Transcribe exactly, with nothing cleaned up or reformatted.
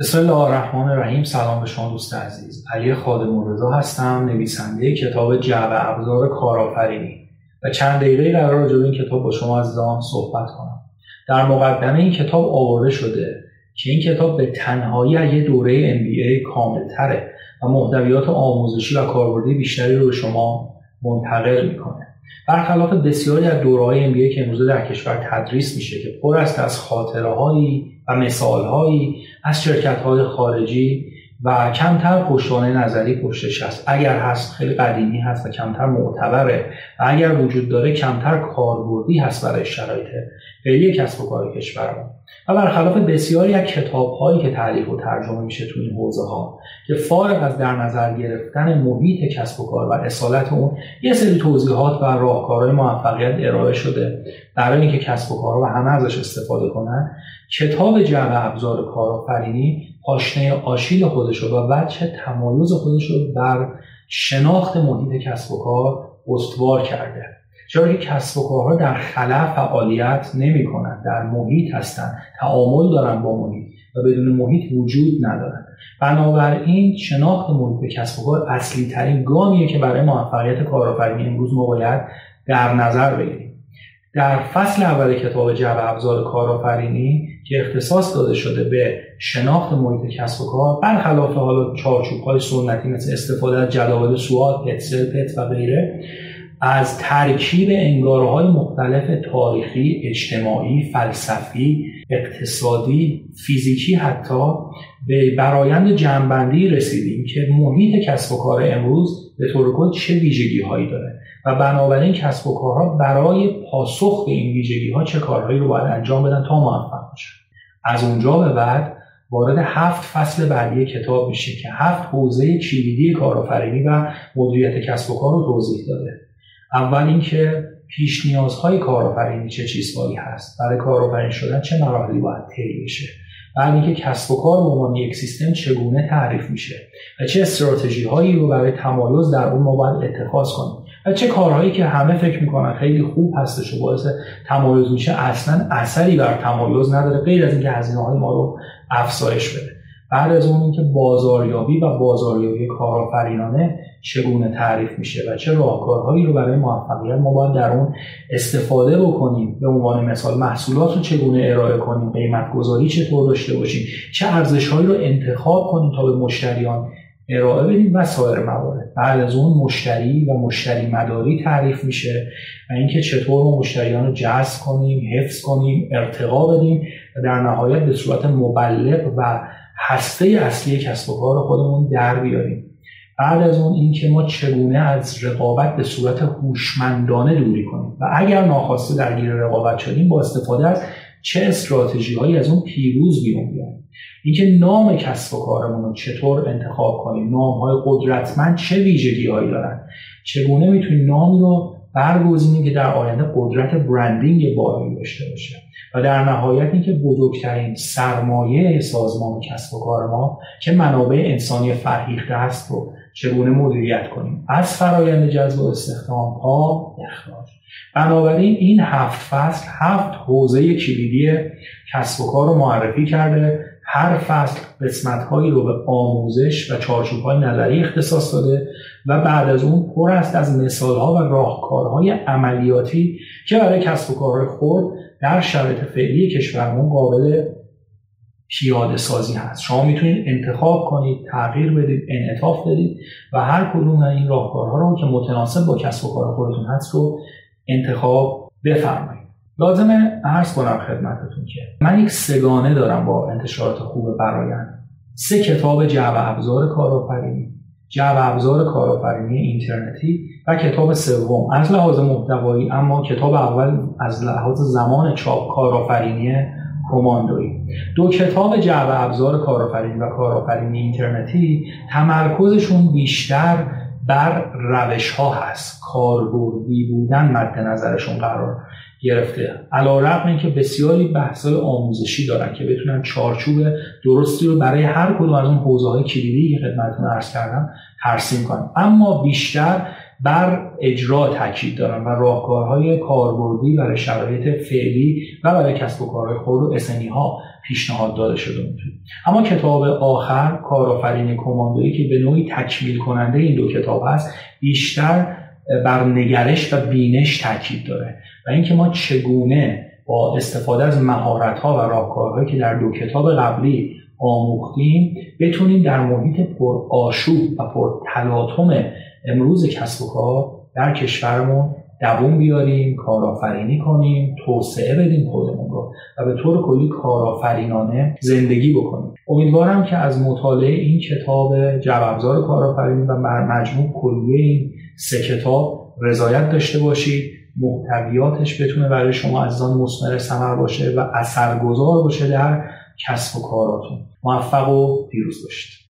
بسم الله الرحمن الرحیم. سلام به شما دوست عزیز. علی خادم‌الرضا هستم، نویسنده کتاب جعبه ابزار کارآفرینی و چند دقیقه قرار راجع به این کتاب با شما عزیزان صحبت کنم. در مقدمه این کتاب آورده شده که این کتاب به تنهایی یه دوره ام بی ای کامل‌تره و محتویات آموزشی و کاربردی بیشتری رو به شما منتقل می‌کنه. برخلاف بسیاری از دوره‌های ام بی ای که امروزه در کشور تدریس میشه که پر است از خاطره‌هایی و مثال‌هایی از شرکت‌های خارجی و کمتر پشتوانه نظری پشتش هست، اگر هست خیلی قدیمی هست و کمتر معتبره و اگر وجود داره کمتر کاربردی هست برای شرایط فعلی کسب و کار کشورمون. و برخلاف بسیاری از کتاب‌هایی که تألیف و ترجمه میشه تو این حوزه‌ها که فارغ از در نظر گرفتن محیط کسب و کار و اصالت اون یه سری توضیحات و راهکارهای موفقیت ارائه شده برای اینکه کسب و کارها همه ازش استفاده کنن، کتاب جعبه ابزار کارآفرینی پاشنه آشیل خودش رو و وجه تمایز خودش رو بر شناخت محیط کسب و کار استوار کرده، چرا که کسب و کارها در خلا فعالیت نمی کنن، در محیط هستن، تعامل دارن با محیط و بدون محیط وجود ندارن. بنابراین شناخت محیط کسب و کار اصلی ترین گامیه که برای موفقیت کارآفرینی امروز ما باید در نظر بگیریم. در فصل اول کتاب جعبه ابزار کارآفرینی که اختصاص داده شده به شناخت محیط کسب و کار، برخلاف حالا چارچوب‌های سنتی مثل استفاده از جداول سواد، پتسل، پت و غیره، از ترکیب انگاره‌های مختلف تاریخی، اجتماعی، فلسفی، اقتصادی، فیزیکی حتی به برآیند جمع‌بندی رسیدیم که محیط کسب و کار امروز به طور کل چه ویژگی‌هایی داره و بنابراین کسب و کارها برای پاسخ به این ویژگی‌ها چه کارهایی رو باید انجام بدن تا موفق بشن. از اونجا به بعد وارد هفت فصل بعدی کتاب میشه که هفت حوزه کلیدی کارآفرینی و مدیریت کسب و کار رو توضیح داده. اول اینکه پیش نیازهای کارآفرینی چه چیزهایی هست، برای کارآفرین شدن چه مراحلی باید طی بشه، بعد اینکه کسب و کار به عنوان یک سیستم چگونه تعریف میشه و چه استراتژی‌هایی رو برای تمایز در اون ما باید اتخاذ کنیم و چه کارهایی که همه فکر میکنن خیلی خوب هستش و باعث تمایز میشه اصلا اثری بر تمایز نداره غیر از اینکه هزینه‌های ما رو افزایش بده. بعد از اون اینکه بازاریابی و بازاریابی کارآفرینانه چگونه تعریف میشه و چه راهکارهایی رو برای موفقیت ما باید در اون استفاده بکنیم. به عنوان مثال محصولات رو چگونه ارائه کنیم، قیمت گذاری چطور داشته باشیم، چه ارزش‌هایی رو انتخاب کنیم تا به مشتریان ارائه بدیم و سایر موارد. بعد از اون مشتری و مشتری مداری تعریف میشه و اینکه چطور ما مشتریان رو جذب کنیم، حفظ کنیم، ارتقا بدیم و در نهایت به صورت مبلغ و هسته اصلی کسب و کار خودمون در بیاریم. بعد از اون اینکه ما چگونه از رقابت به صورت هوشمندانه دوری کنیم و اگر ناخواسته درگیر رقابت شدیم با استفاده از چه استراتژی‌هایی از اون پیروز بیرون بیاییم. اینکه نام کسب و کارمون رو چطور انتخاب کنیم، نام‌های قدرتمند چه ویژگی‌هایی دارن، چگونه میتونیم نامی رو برگزینیم که در آینده قدرت برندینگ بالایی داشته باشه و در نهایت اینکه بزرگترین سرمایه سازمان کسب و کار ما که منابع انسانی فرهیخته است رو چگونه مدیریت کنیم، از فرآیند جذب و استخدام تا اخراج. بنابراین این هفت فصل هفت حوزه کلیدی کسب و کار رو معرفی کرده، هر فصل قسمت‌هایی رو به آموزش و چارچوب‌های نظری اختصاص داده و بعد از اون پر است از مثال‌ها و راهکارهای عملیاتی که برای کسب و کارهای خود در شرایط فعلی کشورمون قابل پیاده سازی هست. شما میتونید انتخاب کنید، تغییر بدید، انعطاف بدید و هر کدوم از این راهکارها رو که متناسب با کسب و کار خودتون هست رو انتخاب بفرمایید. لازمه عرض کنم خدمتتون که من یک سگانه دارم با انتشارات خوب برآیند. سه کتاب جعبه ابزار کارآفرینی، جعبه ابزار کارآفرینی اینترنتی و کتاب سوم از لحاظ محتوایی، اما کتاب اول از لحاظ زمان چاپ کارآفرینی کماندوی. دو کتاب جعبه ابزار کارآفرینی و کارآفرینی اینترنتی تمرکزشون بیشتر بر روش‌ها هست، کاربردی بودن مد نظرشون قرار گرفته، علی‌رغم اینکه بسیاری بحث‌های آموزشی دارن که بتونن چارچوب درستی رو برای هر کدوم از اون حوزه‌های کلیدی که خدمتتون عرض کردم ترسیم کنن، اما بیشتر بر اجرا تاکید دارن و راهکارهای کاربردی برای شرایط فعلی و برای کسب و کارهای خود و اس‌ام‌ای ها پیشنهاد داده شده بود. اما کتاب آخر، کارآفرینی کماندویی، که به نوعی تکمیل کننده این دو کتاب است، بیشتر بر نگرش و بینش تاکید داره و اینکه ما چگونه با استفاده از مهارت‌ها و راهکارهایی که در دو کتاب قبلی آموختیم بتونیم در محیط پرآشوب و پرتلاطم امروز کسب و کار در کشورمون دوام بیاریم، کارآفرینی کنیم، توسعه بدیم خودمون رو و به طور کلی کارآفرینانه زندگی بکنیم. امیدوارم که از مطالعه این کتاب جعبه ابزار کارآفرینی و مجموع کلیه این سه کتاب رضایت داشته باشید، محتویاتش بتونه برای شما عزیزان مثمر ثمر باشه و اثرگذار باشه در کسب و کاراتون. موفق و پیروز باشید.